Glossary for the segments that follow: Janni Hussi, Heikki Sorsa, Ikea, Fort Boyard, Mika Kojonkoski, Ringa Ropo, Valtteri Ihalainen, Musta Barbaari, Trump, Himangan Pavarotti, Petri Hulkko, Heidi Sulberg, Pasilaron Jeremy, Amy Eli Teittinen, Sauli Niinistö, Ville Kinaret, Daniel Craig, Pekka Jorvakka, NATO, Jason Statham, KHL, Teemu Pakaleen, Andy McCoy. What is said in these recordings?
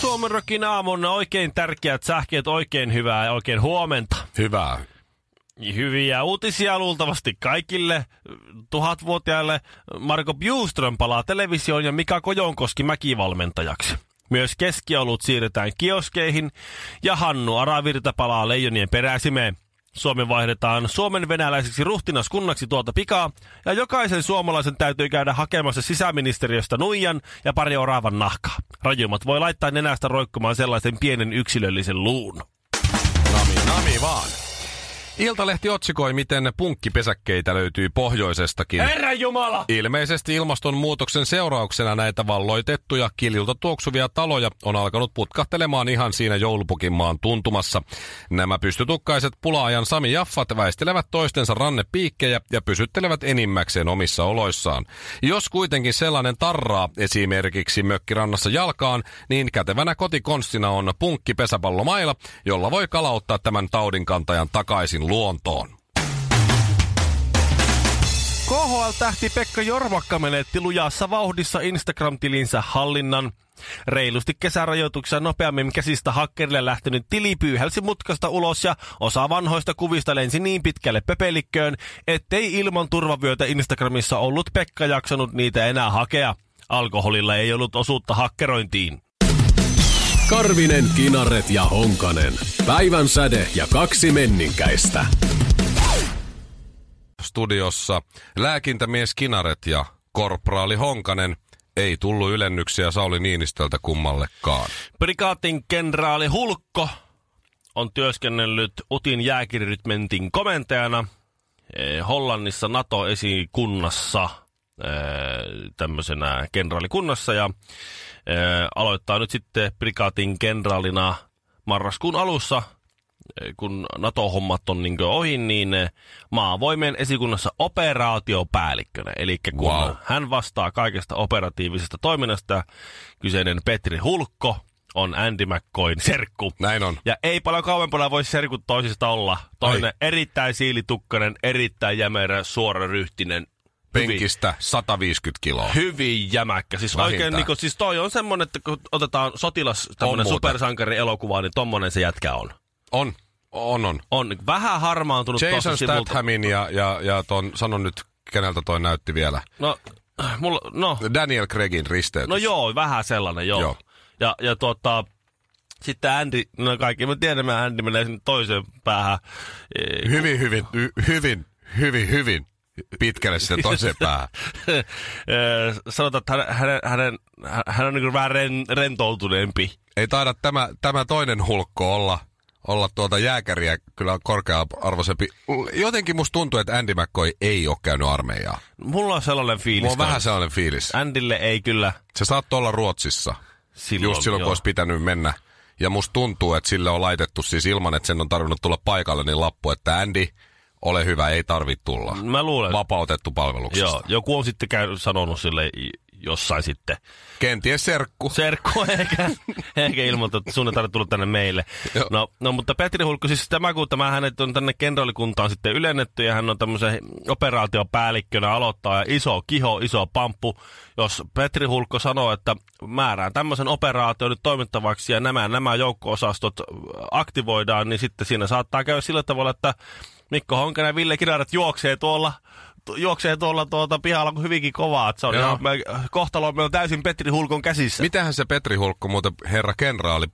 Suomenrokin aamuna oikein tärkeät sähkeet, oikein hyvää ja oikein huomenta. Hyvää. Hyviä uutisia luultavasti kaikille 1000-vuotiaille. Marko Bjurström palaa televisioon ja Mika Kojonkoski mäkivalmentajaksi. Myös keskiolut siirretään kioskeihin ja Hannu Aravirta palaa leijonien peräsimeen. Suomi vaihdetaan Suomen venäläiseksi ruhtinaskunnaksi tuolta pikaa ja jokaisen suomalaisen täytyy käydä hakemassa sisäministeriöstä nuijan ja pari oravan nahkaa. Rajumat voi laittaa nenästä roikkumaan sellaisen pienen yksilöllisen luun. Nami vaan. Iltalehti otsikoi, miten punkkipesäkkeitä löytyy pohjoisestakin. Herranjumala! Ilmeisesti ilmastonmuutoksen seurauksena näitä valloitettuja, kiljulta tuoksuvia taloja on alkanut putkahtelemaan ihan siinä joulupukinmaan tuntumassa. Nämä pystytukkaiset pulaajan samijaffat väistelevät toistensa rannepiikkejä ja pysyttelevät enimmäkseen omissa oloissaan. Jos kuitenkin sellainen tarraa esimerkiksi mökkirannassa jalkaan, niin kätevänä kotikonstina on punkkipesäpallomaila, jolla voi kalauttaa tämän taudinkantajan takaisin luontoon. KHL-tähti Pekka Jorvakka menetti lujassa vauhdissa Instagram-tilinsä hallinnan. Reilusti kesärajoituksia nopeammin käsistä hakkerille lähtenyt tili pyyhälsi mutkasta ulos ja osa vanhoista kuvista lensi niin pitkälle pöpelikköön, ettei ilman turvavyötä Instagramissa ollut Pekka jaksanut niitä enää hakea. Alkoholilla ei ollut osuutta hakkerointiin. Karvinen, Kinaret ja Honkanen. Päivän säde ja kaksi menninkäistä. Studiossa lääkintämies Kinaret ja korporaali Honkanen. Ei tullut ylennyksiä Sauli Niinistöltä kummallekaan. Prikaatin kenraali Hulkko on työskennellyt UTin jääkirirykmentin komentajana Hollannissa NATO-esikunnassa, tämmöisenä kenraalikunnassa ja aloittaa nyt sitten prikaatin kenraalina marraskuun alussa, kun NATO-hommat on niin ohi, niin maavoimien esikunnassa operaatiopäällikkönä. Eli kun hän vastaa kaikesta operatiivisesta toiminnasta, kyseinen Petri Hulkko on Andy McCoyn serkku. Näin on. Ja ei paljon kauempana voisi serkut toisista olla. Toinen erittäin siilitukkainen, erittäin jämerä, suoraryhtinen. Penkistä 150 kiloa. Hyvin jämäkkä. Siis vähintään. Oikein, niin siis toi on semmoinen, että kun otetaan sotilas, tämmöinen supersankari elokuva, niin tommonen se jätkä on. On. Vähän harmaantunut tuossa Jason Stathamin ja ton, sano nyt, keneltä toi näytti vielä. No. Daniel Craigin risteytys. No joo, vähän sellainen, joo. Ja sitten Andy, no kaikki me tiedämme, Andy menee sinne toiseen päähän. Hyvin. Pitkälle sen toiseen päähän. Sanotaan, että hän on niin kuin vähän rentoutuneempi. Ei taida tämä toinen Hulkko olla tuota jääkäriä kyllä korkea-arvoisempi. Jotenkin musta tuntuu, että Andy McCoy ei ole käynyt armeijaa. Mulla on sellainen fiilis. Mulla on vähän sellainen fiilis. Andylle ei kyllä. Se saattoi olla Ruotsissa. Silloin kun olisi pitänyt mennä. Ja musta tuntuu, että sille on laitettu siis ilman, että sen on tarvinnut tulla paikalle, niin lappu, että Andy, ole hyvä, ei tarvitse tulla. Mä luulen. Vapautettu palveluksesta. Joo, joku on sitten sanonut sille jossain sitten. Kenties serkku. Serkku, eikä ilmoittaa, että sun ei tarvitse tulla tänne meille. No, mutta Petri Hulkko, siis tämä hänet on tänne kenraalikuntaan sitten ylennetty ja hän on tämmöisen operaatiopäällikkönä aloittaa ja iso kiho, iso pamppu. Jos Petri Hulkko sanoo, että määrään tämmöisen operaation nyt toimittavaksi ja nämä joukko-osastot aktivoidaan, niin sitten siinä saattaa käydä sillä tavalla, että Mikko Honkanen ja Ville Kinaret juoksee tuolla pihalla kuin hyvinkin kovaa. Se on ihan, kohtalo on meillä täysin Petri Hulkon käsissä. Mitähän se Petri Hulkko muuten, herra kenraali,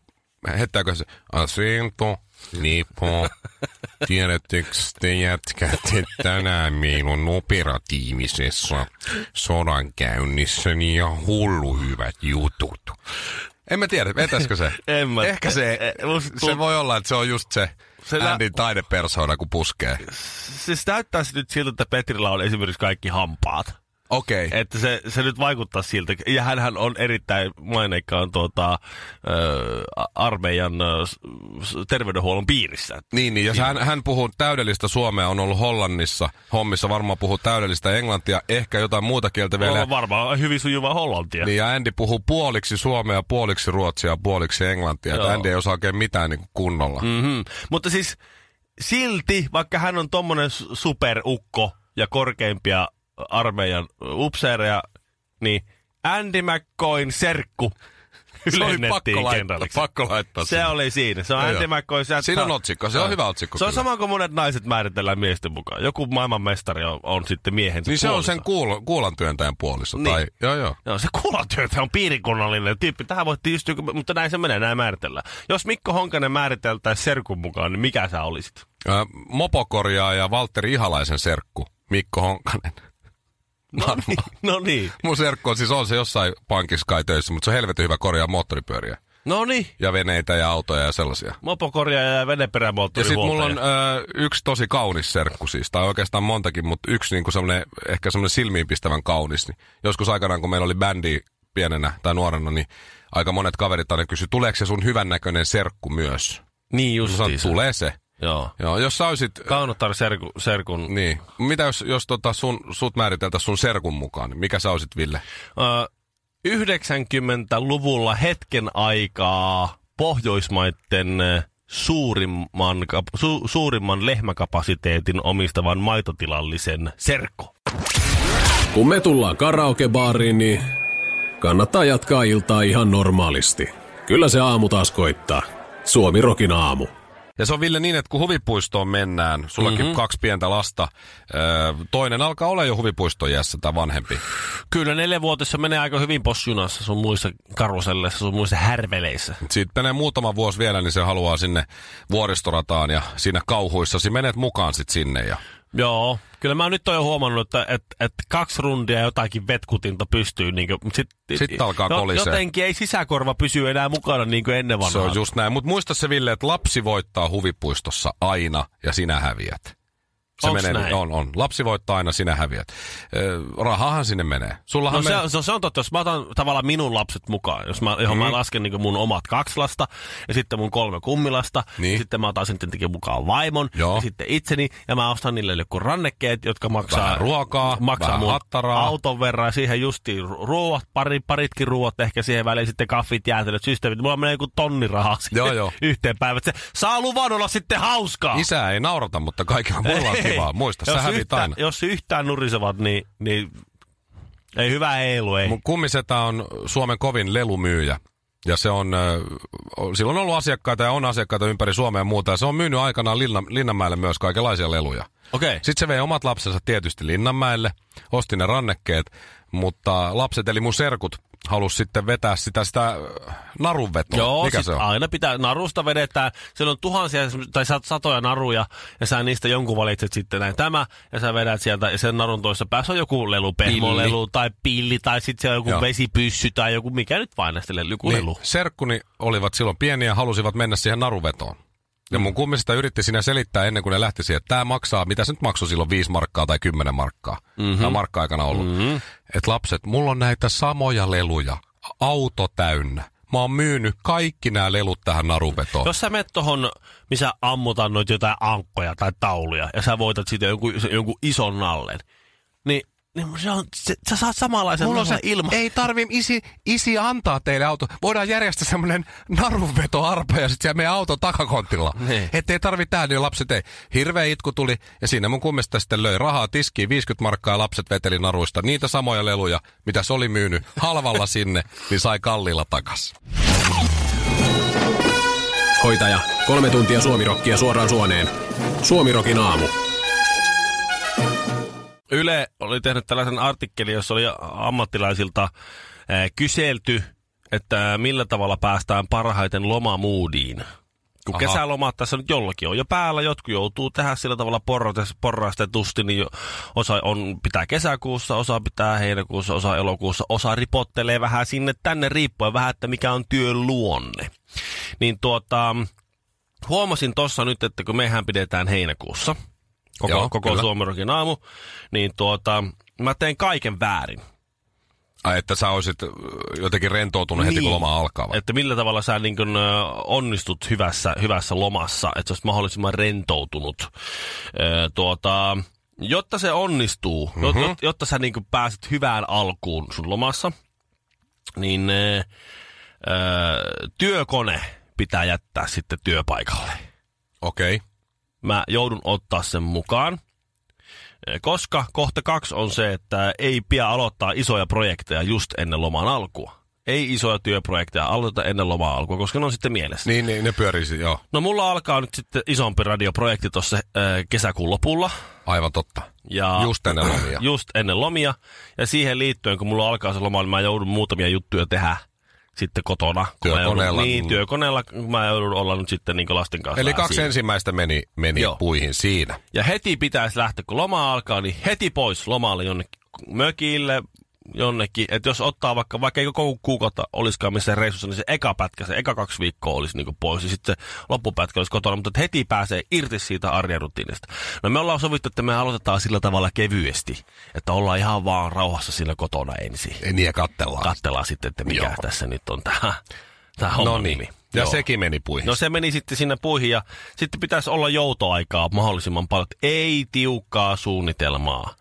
heittääkö se asento, nipo, tiedättekö te jätkätte tänään minun operatiivisessa sodankäynnissäni ja hullu hyvät jutut. En mä tiedä, vetäisikö se? Ehkä se voi olla, että se on just se. Andyn taidepersoona, kun puskee. Siis näyttäisi nyt siltä, että Petrillä on esimerkiksi kaikki hampaat. Okei. Okay. Että se nyt vaikuttaa siltä. Ja hänhän on erittäin maineikkaan armeijan terveydenhuollon piirissä. Niin, ja hän puhuu täydellistä suomea, on ollut Hollannissa hommissa, varmaan puhuu täydellistä englantia, ehkä jotain muuta kieltä vielä. On varmaan hyvin sujuvaa hollantia. Niin, ja Andy puhuu puoliksi suomea, puoliksi ruotsia, puoliksi englantia. Että Andy ei osaa oikein mitään niin kunnolla. Mm-hmm. Mutta siis silti, vaikka hän on tommonen superukko ja korkeimpia armeijan upseereja, niin Andy McCoyn serkku ylennettiin kenraaliksi. Pakko laittaa. Se oli siinä. Se on Andy McCoyn. Siinä on otsikko. Se on hyvä otsikko. Se on sama kuin monet naiset määritellään miesten mukaan. Joku maailmanmestari on sitten miehensä puoliso. Niin se on sen kuulantyöntäjän puoliso. Niin. Tai, joo, se kuulantyöntäjä on piirikunnallinen tyyppi. Tähän voitti just, mutta näin se menee, näin määritellään. Jos Mikko Honkanen määriteltäisiin serkun mukaan, niin mikä sä olisit? Mopokorjaaja Valtteri Ihalaisen serkku, Mikko Honkanen. No niin. Mun serkku on siis se jossain pankissa kai töissä, mutta se on helvetin hyvä korjaa moottoripyöriä. No niin. Ja veneitä ja autoja ja sellaisia. Mopokorjaaja ja veneperämoottorihuoltaja. Ja sit mulla on yksi tosi kaunis serkku siis, tai oikeastaan montakin, mutta yksi niinku semmoinen, ehkä semmoinen silmiinpistävän kaunis. Niin joskus aikanaan, kun meillä oli bändi pienenä tai nuorena, niin aika monet kaverit aina kysyi, tuleeko se sun hyvännäköinen serkku myös? Niin justiin. Tulee se. Joo. Jos sä olisit... Kaunottar serkun... Niin. Mitä jos sut määriteltäisiin sun serkun mukaan, niin mikä sä olisit, Ville? 90-luvulla hetken aikaa Pohjoismaiden suurimman lehmäkapasiteetin omistavan maitotilallisen serkku. Kun me tullaan karaokebaariin, niin kannattaa jatkaa iltaa ihan normaalisti. Kyllä se aamu taas koittaa. Suomi Rokin aamu. Ja se on, Ville, niin, että kun huvipuistoon mennään, sullakin kaksi pientä lasta, toinen alkaa olla jo huvipuiston iässä, tämä vanhempi. Kyllä 4-vuotias menee aika hyvin posjunassa, sun muissa karuselleissa, sun muissa härveleissä. Siitä menee muutama vuosi vielä, niin se haluaa sinne vuoristorataan ja siinä kauhuissasi menet mukaan sit sinne. Ja... Joo, kyllä mä nyt oon jo huomannut, että 2 rundia jotakin vetkutinta pystyy. Niin sitten alkaa kolisee. Jotenkin ei sisäkorva pysy enää mukana niin kuin ennen vanhaa. Se on just näin, mutta muista se, Ville, että lapsi voittaa huvipuistossa aina ja sinä häviät. On. Lapsi voittaa aina, sinä häviät. Rahahan sinne menee. Sullahan se on totta, jos mä otan tavallaan minun lapset mukaan, johon mä lasken niin mun omat 2 lasta, ja sitten mun 3 kummilasta, niin. Ja sitten mä otan sen tietenkin mukaan vaimon, joo. Ja sitten itseni, ja mä ostan niille joku rannekkeet, jotka maksaa vähän ruokaa, maksaa vähän mun hattaraa. Auton verran, ja siihen justiin ruoat, paritkin ruoat, ehkä siihen väliin sitten kaffit, jäätelöt, systeemit. Mulla menee joku 1 000 rahaa joo. Yhteen päivät. Se saa luvan olla sitten hauskaa. Isä ei naurata, mutta kaikilla mulla on. Kivaa, muista, sä hävit aina. Jos yhtään nurisevat, niin ei hyvä heilu, ei. Mun kummisetä on Suomen kovin lelumyyjä. Ja se on, silloin on ollut asiakkaita ja on asiakkaita ympäri Suomea ja muuta. Ja se on myynyt aikanaan Linnanmäelle myös kaikenlaisia leluja. Okay. Sitten se vei omat lapsensa tietysti Linnanmäelle, osti ne rannekkeet. Mutta lapset, eli mun serkut, halusi sitten vetää sitä narunvetoa. Joo, mikä se on? Aina pitää, narusta vedetään. Siellä on tuhansia tai satoja naruja, ja sä niistä jonkun valitset sitten näin tämä, ja sä vedät sieltä, ja sen narun toisessa päässä on joku lelu, pehmolelu tai pilli, tai sitten se on joku vesipyssy tai joku, mikä nyt vain näistä lelu. Serkkuni olivat silloin pieniä ja halusivat mennä siihen naruvetoon. Ja mun kummista yritti sinä selittää ennen kuin ne lähti siihen, että tämä maksaa, mitä se nyt maksoi silloin 5 markkaa tai 10 markkaa. Tämä on markka-aikana ollut. Että lapset, mulla on näitä samoja leluja, auto täynnä. Mä oon myynyt kaikki nämä lelut tähän naruvetoon. Jos sä menet tohon, missä ammutaan noita jotain ankkoja tai tauluja, ja sä voitat siitä jonkun ison nallen, niin sä saat samanlaisen ilman. Ei tarvi isi antaa teille auto. Voidaan järjestää semmoinen narunvetoarpa ja sitten siellä meidän auton takakontilla. Niin. Että ei tarvi tähän, niin lapset ei. Hirveä itku tuli ja siinä mun kummesta sitten löi rahaa tiskiin 50 markkaa ja lapset veteli naruista. Niitä samoja leluja, mitä se oli myynyt halvalla sinne, niin sai kalliilla takas. Hoitaja, 3 tuntia suomirokkia suoraan suoneen. Suomirokin aamu. Yle oli tehnyt tällaisen artikkelin, jossa oli ammattilaisilta kyselty, että millä tavalla päästään parhaiten lomamoodiin. Kun kesälomat tässä nyt jollakin on jo päällä, jotkut joutuu tehdä sillä tavalla porrastetusti, niin osa pitää kesäkuussa, osa pitää heinäkuussa, osa elokuussa, osa ripottelee vähän sinne tänne riippuen vähän, että mikä on työn luonne. Niin huomasin tuossa nyt, että kun mehän pidetään heinäkuussa, koko Suomen Rokin aamu, niin Mä tein kaiken väärin. Ai, että sä olisit jotenkin rentoutunut niin heti, kun loma alkaa. Vai? Että millä tavalla sä niin kun onnistut hyvässä lomassa, että sä olisit mahdollisimman rentoutunut. Jotta se onnistuu, jotta sä niin kun pääset hyvään alkuun sun lomassa, niin työkone pitää jättää sitten työpaikalle. Okei. Okay. Mä joudun ottaa sen mukaan. Koska kohta 2 on se, että ei pidä aloittaa isoja projekteja just ennen loman alkua. Ei isoja työprojekteja aloiteta ennen loman alkua, koska ne on sitten mielessä. Niin ne pyörisi, joo. No mulla alkaa nyt sitten isompi radioprojekti tuossa kesäkuun lopulla. Aivan totta. Ja just ennen lomia. Ja siihen liittyen, kun mulla alkaa se loma, niin mä joudun muutamia juttuja tehdä sitten kotona. Työkoneella, kun mä joudun olla nyt sitten niin lasten kanssa. Eli 2 ensimmäistä meni puihin siinä. Ja heti pitäisi lähteä, kun loma alkaa, niin heti pois lomalle jonnekin mökille, jonnekin. Että jos ottaa vaikka ei koko kuukautta olisikaan missä reissussa, niin se eka pätkä, se eka 2 viikkoa olisi niin pois. Ja sitten se loppupätkä olisi kotona, mutta heti pääsee irti siitä arjen rutiinista. No me ollaan sovittu, että me aloitetaan sillä tavalla kevyesti, että ollaan ihan vaan rauhassa sillä kotona ensin. Ja katsellaan. Katsellaan sitten, että mikä tässä nyt on tämä homman nimi. Ja sekin meni puihin. No se meni sitten sinne puihin ja sitten pitäisi olla joutoaikaa mahdollisimman paljon. Ei tiukkaa suunnitelmaa.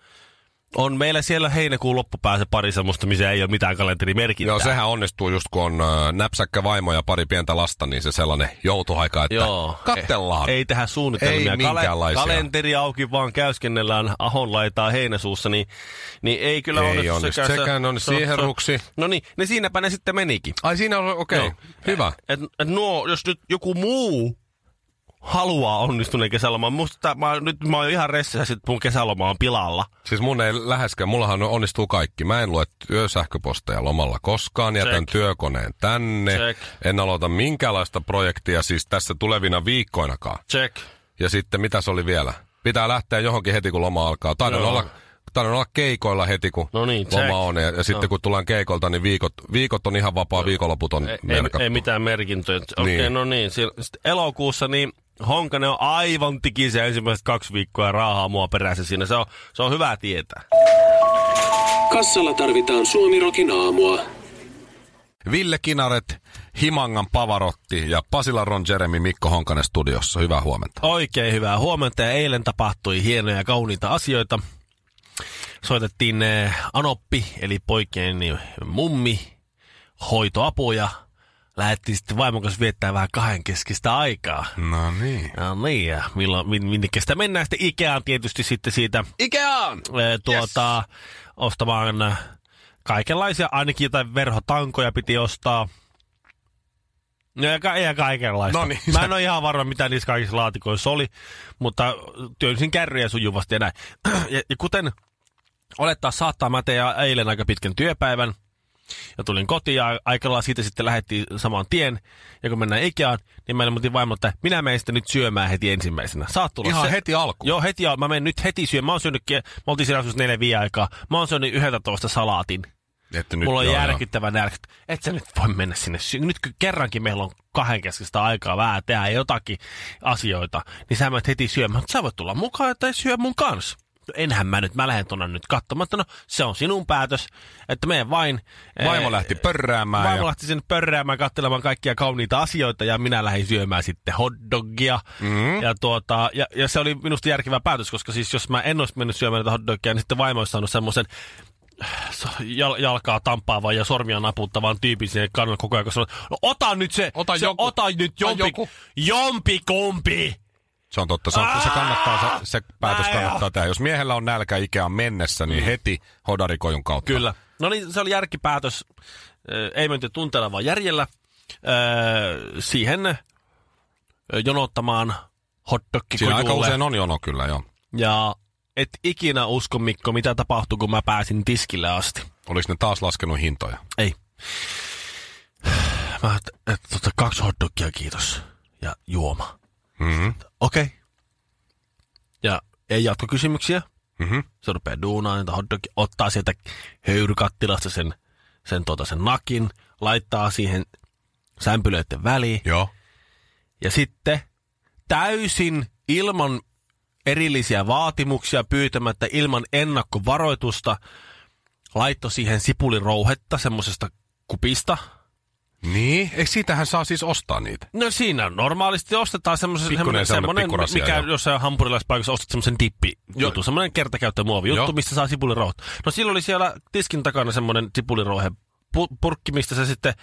On meillä siellä heinäkuun loppupäässä pari semmoista, missä ei ole mitään kalenterimerkintää. Joo, sehän onnistuu just kun on näpsäkkä vaimo ja pari pientä lasta, niin se sellainen joutuaika, että katsellaan. Ei tehdä suunnitelmia. Ei minkäänlaisia. Kalenteri auki, vaan käyskennellään ahon laitaa heinäsuussa, niin ei kyllä onnistu sekään. Sekään on sieheruksi. No niin, ne siinäpä ne sitten menikin. Ai siinä on, okei, hyvä. Jos nyt joku muu haluaa onnistuneen kesälomaan. Nyt mä oon ihan ressissä, että mun kesäloma on pilalla. Siis mun ei läheskään. Mullahan onnistuu kaikki. Mä en lue työsähköposteja lomalla koskaan. Jätän työkoneen tänne. Check. En aloita minkäänlaista projektia siis tässä tulevina viikkoinakaan. Check. Ja sitten mitäs oli vielä? Pitää lähteä johonkin heti, kun loma alkaa. Taidan olla keikoilla heti, kun loma on. Ja sitten kun tullaan keikoilta, niin viikot on ihan vapaa, viikonloput on merkattu. Ei mitään merkintöjä. Okei. Sitten elokuussa niin Honkanen on aivan tikisiä ensimmäiset 2 viikkoa ja raahaa mua perässä siinä. Se on hyvä tietää. Kassalla tarvitaan Suomi-rokin aamua. Ville Kinaret, Himangan Pavarotti ja Pasilaron Jeremy Mikko Honkanen studiossa. Hyvää huomenta. Oikein hyvää huomenta ja eilen tapahtui hienoja ja kauniita asioita. Soitettiin Anoppi, eli poikien mummi, hoitoapuja. Lähdettiin sitten vaimon kanssa viettää vähän kahdenkeskistä aikaa. No niin, ja minnekä sitä mennään sitten Ikeaan tietysti sitten siitä. Ikeaan! Yes. Ostamaan kaikenlaisia, ainakin jotain verhotankoja piti ostaa. Ja kaikenlaista. Noniin. Mä en ole ihan varma, mitä niissä kaikissa laatikoissa oli, mutta työnsin kärryjä sujuvasti ja näin. Ja kuten olettaa saattaa, mä tein eilen aika pitkän työpäivän. Ja tulin kotiin ja aikallaan siitä sitten lähdettiin saman tien. Ja kun mennään Ikeaan, niin mä ilmoitin vaimolle, että minä menen sitten nyt syömään heti ensimmäisenä. Saat tulla ihan heti alkuun. Joo, heti alkuun. Mä menen nyt heti syömään. Mä oon syönytkin, mä oltiin siinä asuus 4-5 aikaa. Mä oon syönyt 11 salaatin. Mulla on järkyttävä nälkä. Et sä nyt voi mennä sinne nyt kun kerrankin meillä on kahdenkeskistä aikaa vähän tehdä jotakin asioita, niin sä menet heti syömään. Sä voit tulla mukaan tai syö mun kanssa. Enhän mä nyt, mä lähden tuonne nyt katsomaan, no se on sinun päätös, että mene vain. Vaimo lähti pörräämään. Lähti sinne pörräämään, katselemaan kaikkia kauniita asioita ja minä lähdin syömään sitten hotdogia. Mm-hmm. Ja se oli minusta järkevä päätös, koska siis jos mä en olisi mennyt syömään näitä hotdogia, niin sitten vaimo olisi saanut semmoisen jalkaa tampaavan ja sormia naputtavan tyypin sinne kannalle koko ajan, koska no ota nyt se, jompikumpi. Se on totta. Se päätös kannattaa tehdä. Jos miehellä on nälkä Ikeaan mennessä, niin heti hodarikojun kautta. Kyllä. No niin, se oli järkipäätös. Ei menty tunteella, vaan järjellä. Siihen jonottamaan hotdogki. Siinä aika usein on jono kyllä, joo. Ja et ikinä usko, Mikko, mitä tapahtui, kun mä pääsin tiskille asti. Oliko ne taas laskenut hintoja? Ei. Mä ajattelin, että 2 hotdogia, kiitos. Ja juoma. Mm-hmm. Okei. Ja ei jatkokysymyksiä. Mm-hmm. Se rupeaa duunaan, että hotdogia ottaa sieltä höyrykattilasta sen nakin, laittaa siihen sämpylöiden väliin. Joo. Ja sitten täysin ilman erillisiä vaatimuksia pyytämättä ilman ennakkovaroitusta, laittoi siihen sipulirouhetta semmoisesta kupista. Niin, eikö siitähän saa siis ostaa niitä? No siinä normaalisti ostetaan semmoinen mikä jo. Jossain hampurilaispaikassa ostat semmoisen dippi-juttu, semmoinen kertakäyttömuovi-juttu, mistä saa sipulirouhet. No silloin oli siellä tiskin takana semmoinen sipulirouhe purkki, mistä se sitten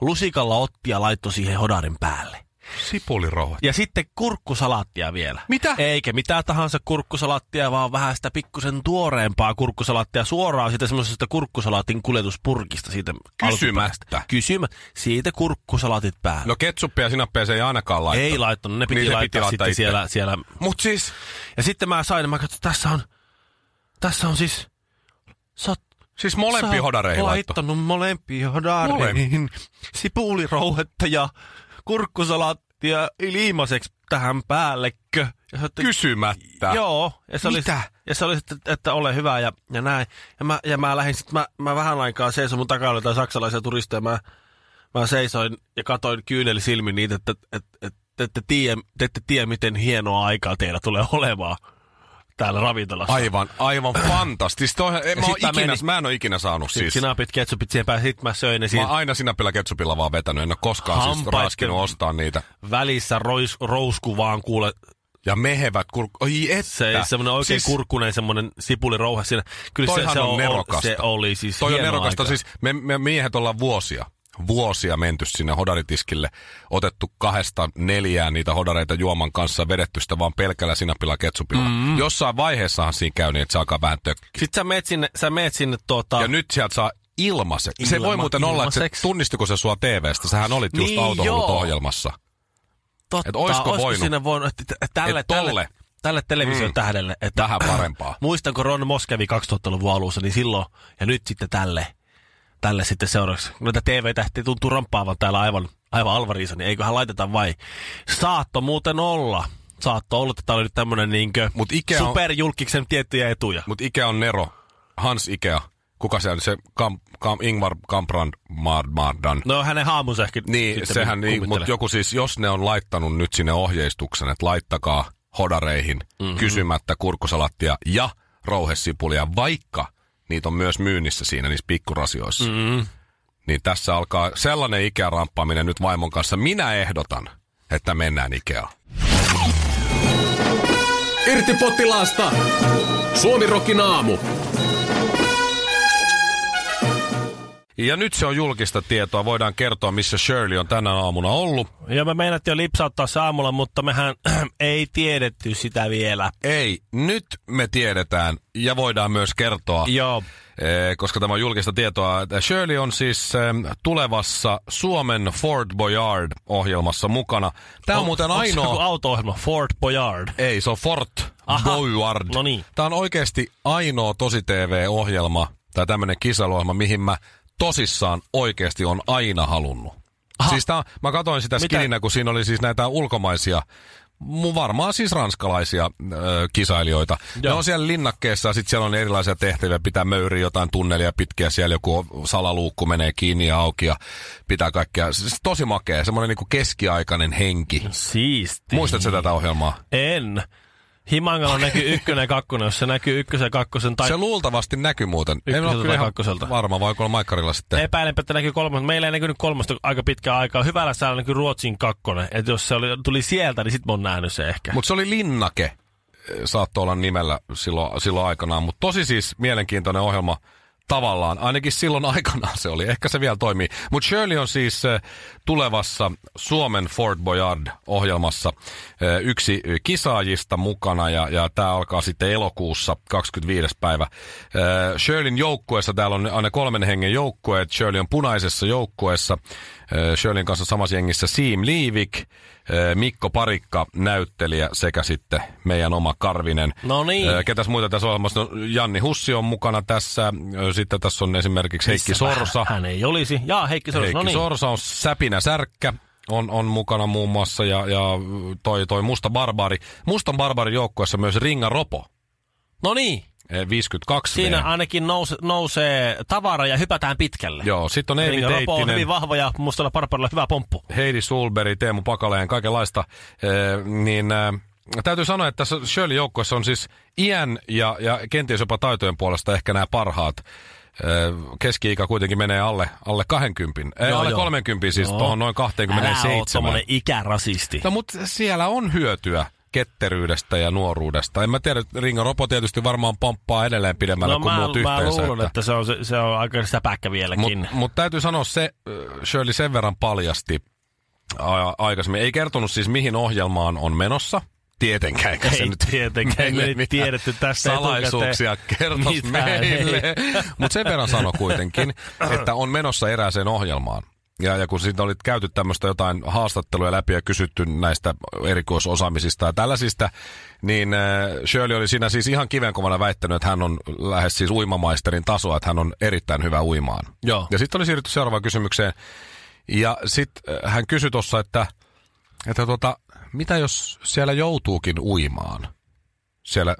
lusikalla otti ja laittoi siihen hodarin päälle. Sipulirouhet. Ja sitten kurkkusalaattia vielä. Mitä? Eikä mitään tahansa kurkkusalaattia, vaan vähän sitä pikkusen tuoreempaa kurkkusalaattia suoraan siitä semmoisesta kurkkusalaatin kuljetuspurkista. Siitä kysymättä. Kysymättä. Siitä kurkkusalaatit päälle. No ketsuppia ja sinappia se ei ainakaan laittanut. Ei laittanut, ne piti niin laittaa sitten siellä. Mut siis. Ja sitten mä sain, mä katsoin, tässä on siis... Siis molempiin hodareihin laittanut. Laittanut molempiin hodareihin sipulirouhetta ja... kurkkusalaattia ilmaiseksi tähän päällekö. Kysymättä. Joo. Ja se mitä? Ja se oli sitten, että ole hyvä ja näin. Ja mä lähdin sitten, mä vähän aikaa seisoin mun takana jotain saksalaisia turisteja. Mä seisoin ja katoin kyyneli silmin niitä, että te ette tiedä, miten hienoa aikaa teillä tulee olemaan täällä ravintolassa. Aivan fantastista. Mä en ole ikinä saanut siis. Sinapit, ketsupit, siihen pääsi, sit mä söin ne siinä. Mä oon aina sinapilla ketsupilla vaan vetänyt, en ole koskaan siis raaskinut ostaa niitä. Välissä rousku vaan kuule. Ja mehevät kurkku. Oi että. Se on semmoinen oikein siis... kurkkunen semmoinen sipulirouhe siinä. Kyllä se on nerokasta. Se oli siis toi on nerokasta. Aika. Siis me miehet ollaan vuosia menty sinne hodaritiskille, otettu 2-4 niitä hodareita juoman kanssa, vedetty sitä vaan pelkällä sinapilla ketsupilla. Mm-hmm. Jossain vaiheessahan siinä käy niin, että se alkaa vähän tökkiä. Sitten sä meet sinne Ja nyt sieltä saa ilmaiseksi. Se voi muuten olla, että tunnistiko se sua TV:stä? Sähän olit just niin, autoilut-ohjelmassa. Totta, et oisko sinne voinut, että tälle television tähdelle. Että, vähän parempaa. Muistanko Ron Moskevi 2000-luvun alussa, niin silloin ja nyt sitten tälle sitten seuraavaksi. Noita TV-tähtiä tuntuu ramppaavan täällä aivan Alvarissa, niin eiköhän laiteta vai? Saatto olla, että täällä oli nyt tämmönen niinkö superjulkiksen tiettyjä etuja. Mut Ikea on Nero. Hans Ikea. Kuka se on? Se Ingvar Kamprand Mardan. No hänen haamunsa ehkä. Niin, sehän niin, mutta joku siis, jos ne on laittanut nyt sinne ohjeistuksen, että laittakaa hodareihin kysymättä kurkkusalattia ja rouhesipulia, vaikka niitä on myös myynnissä siinä niissä pikkurasioissa. Mm-hmm. Niin tässä alkaa sellainen Ikea-ramppaaminen nyt vaimon kanssa. Minä ehdotan, että mennään Ikeaan. Irti potilaasta! Suomirokin aamu! Ja nyt se on julkista tietoa. Voidaan kertoa, missä Shirley on tänä aamuna ollut. Ja me meinattiin jo lipsauttaa se aamulla, mutta mehän ei tiedetty sitä vielä. Ei. Nyt me tiedetään ja voidaan myös kertoa, joo. Koska tämä on julkista tietoa. Shirley on siis tulevassa Suomen Fort Boyard-ohjelmassa mukana. Tämä on muuten ainoa... Onko se auto-ohjelma? Fort Boyard? Ei, se on Fort Boyard. No niin. Tämä on oikeasti ainoa tosi TV-ohjelma tai tämmöinen kisailuohjelma, mihin mä... tosissaan oikeasti on aina halunnut. Aha. Siis mä katsoin sitä skilinä, kun siinä oli siis näitä ulkomaisia, varmaan siis ranskalaisia kisailijoita. Joo. Ne on siellä linnakkeessa ja sitten siellä on erilaisia tehtäviä. Pitää möyriä jotain tunnelia pitkiä, siellä joku salaluukku menee kiinni ja auki ja pitää kaikkea. Siis tosi makea, semmoinen niinku keskiaikainen henki. Siisti. Muistatko tätä ohjelmaa? En. Himangalla näkyy 1 ja 2, jos se näkyy 1 ja 2. Tai... Se luultavasti näkyy muuten. En ole kyllä ihan varma, vai onko Maikkarilla sitten? Epäilenpä, että näkyy 3. Meillä ei näkynyt 3 aika pitkää aikaa. Hyvällä säällä näkyy Ruotsin 2. Että jos se tuli sieltä, niin sit mä oon nähnyt se ehkä. Mutta se oli Linnake, saattoi olla nimellä silloin aikanaan. Mutta tosi siis mielenkiintoinen ohjelma tavallaan. Ainakin silloin aikanaan se oli. Ehkä se vielä toimii. Mutta Shirley on siis tulevassa Suomen Fort Boyard-ohjelmassa yksi kisaajista mukana. Ja tämä alkaa sitten elokuussa 25. päivä. Shirleyn joukkueessa, täällä on aina 3 hengen joukkueet. Shirley on punaisessa joukkueessa. Shirleyn kanssa samassa jengissä Sim Liivik, Mikko Parikka, näyttelijä sekä sitten meidän oma Karvinen. No niin. Ketäs muita tässä ohjelmassa? No, Janni Hussi on mukana tässä. Sitten tässä on esimerkiksi Heikki Sorsa. Hän ei olisi. Jaa, Heikki Sorsa. Heikki Sorsa on Säpinä Särkkä. On mukana muun muassa. Ja toi Musta Barbaari. Mustan Barbaarin joukkueessa myös Ringa Ropo. No niin. 52. Siinä ainakin nousee tavara ja hypätään pitkälle. Joo, sitten on Amy Eli Teittinen. On hyvin vahva ja Mustalla Barbarilla hyvä pomppu. Heidi Sulberg, Teemu Pakaleen, kaikenlaista. Niin Täytyy sanoa, että tässä Shirley joukkueessa on siis iän ja kenties jopa taitojen puolesta ehkä nämä parhaat. Keski-ikä kuitenkin menee alle 20, alle 30 siis tuohon noin 27. Älä ole tommoinen ikärasisti. No, mutta siellä on hyötyä ketteryydestä ja nuoruudesta. En mä tiedä, Ringa Ropo tietysti varmaan pomppaa edelleen pidemmälle kuin muut yhteensä. No mä luulen, että se on aika säpäkkä vieläkin. Mutta täytyy sanoa se, Shirley sen verran paljasti aikaisemmin. Ei kertonut siis mihin ohjelmaan on menossa. Tietenkään, eikä se nyt tietenkään ei tiedetty tästä salaisuuksia kertos meille. Mutta sen verran sano kuitenkin, että on menossa erääseen ohjelmaan. Ja kun siitä olit käyty tämmöistä jotain haastatteluja läpi ja kysytty näistä erikoisosaamisista ja tällaisista, niin Shirley oli siinä siis ihan kivenkovana väittänyt, että hän on lähes siis uimamaisterin tasoa, että hän on erittäin hyvä uimaan. Joo. Ja sitten oli siirrytty seuraavaan kysymykseen. Ja sitten hän kysyi tuossa, että mitä jos siellä joutuukin uimaan? Siellä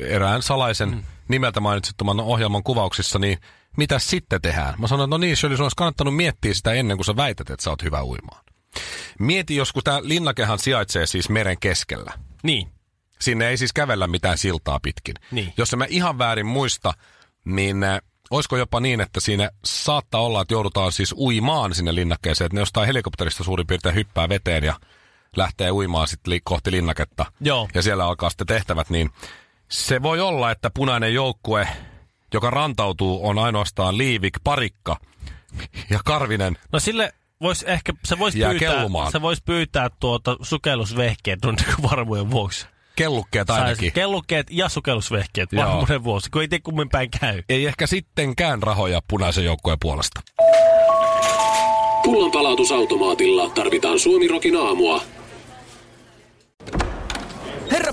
erään salaisen nimeltä mainitsettoman ohjelman kuvauksissa, niin mitä sitten tehdään? Mä sanoin, että no niin, Shirley, sun olisi kannattanut miettiä sitä ennen kuin sä väität, että sä oot hyvä uimaan. Mieti, joskus tää linnakehan sijaitsee siis meren keskellä. Niin. Sinne ei siis kävellä mitään siltaa pitkin. Niin. Jos en mä ihan väärin muista, niin olisiko jopa niin, että siinä saattaa olla, että joudutaan siis uimaan sinne linnakkeeseen, että ne jostain helikopterista suurin piirtein hyppää veteen ja lähtee uimaan sitten kohti linnaketta. Joo. Ja siellä alkaa sitten tehtävät, niin se voi olla, että punainen joukkue, joka rantautuu, on ainoastaan Liivik, Parikka ja Karvinen. No sille se voisi pyytää sukellusvehkeet varmuuden vuoksi. Kellukkeet ainakin. Kellukkeet ja sukellusvehkeet varmuuden vuoksi, kun ei tee kummin päin käy. Ei ehkä sittenkään rahoja punaisen joukkueen puolesta. Pullan palautusautomaatilla tarvitaan Suomi-rokin aamua. Herra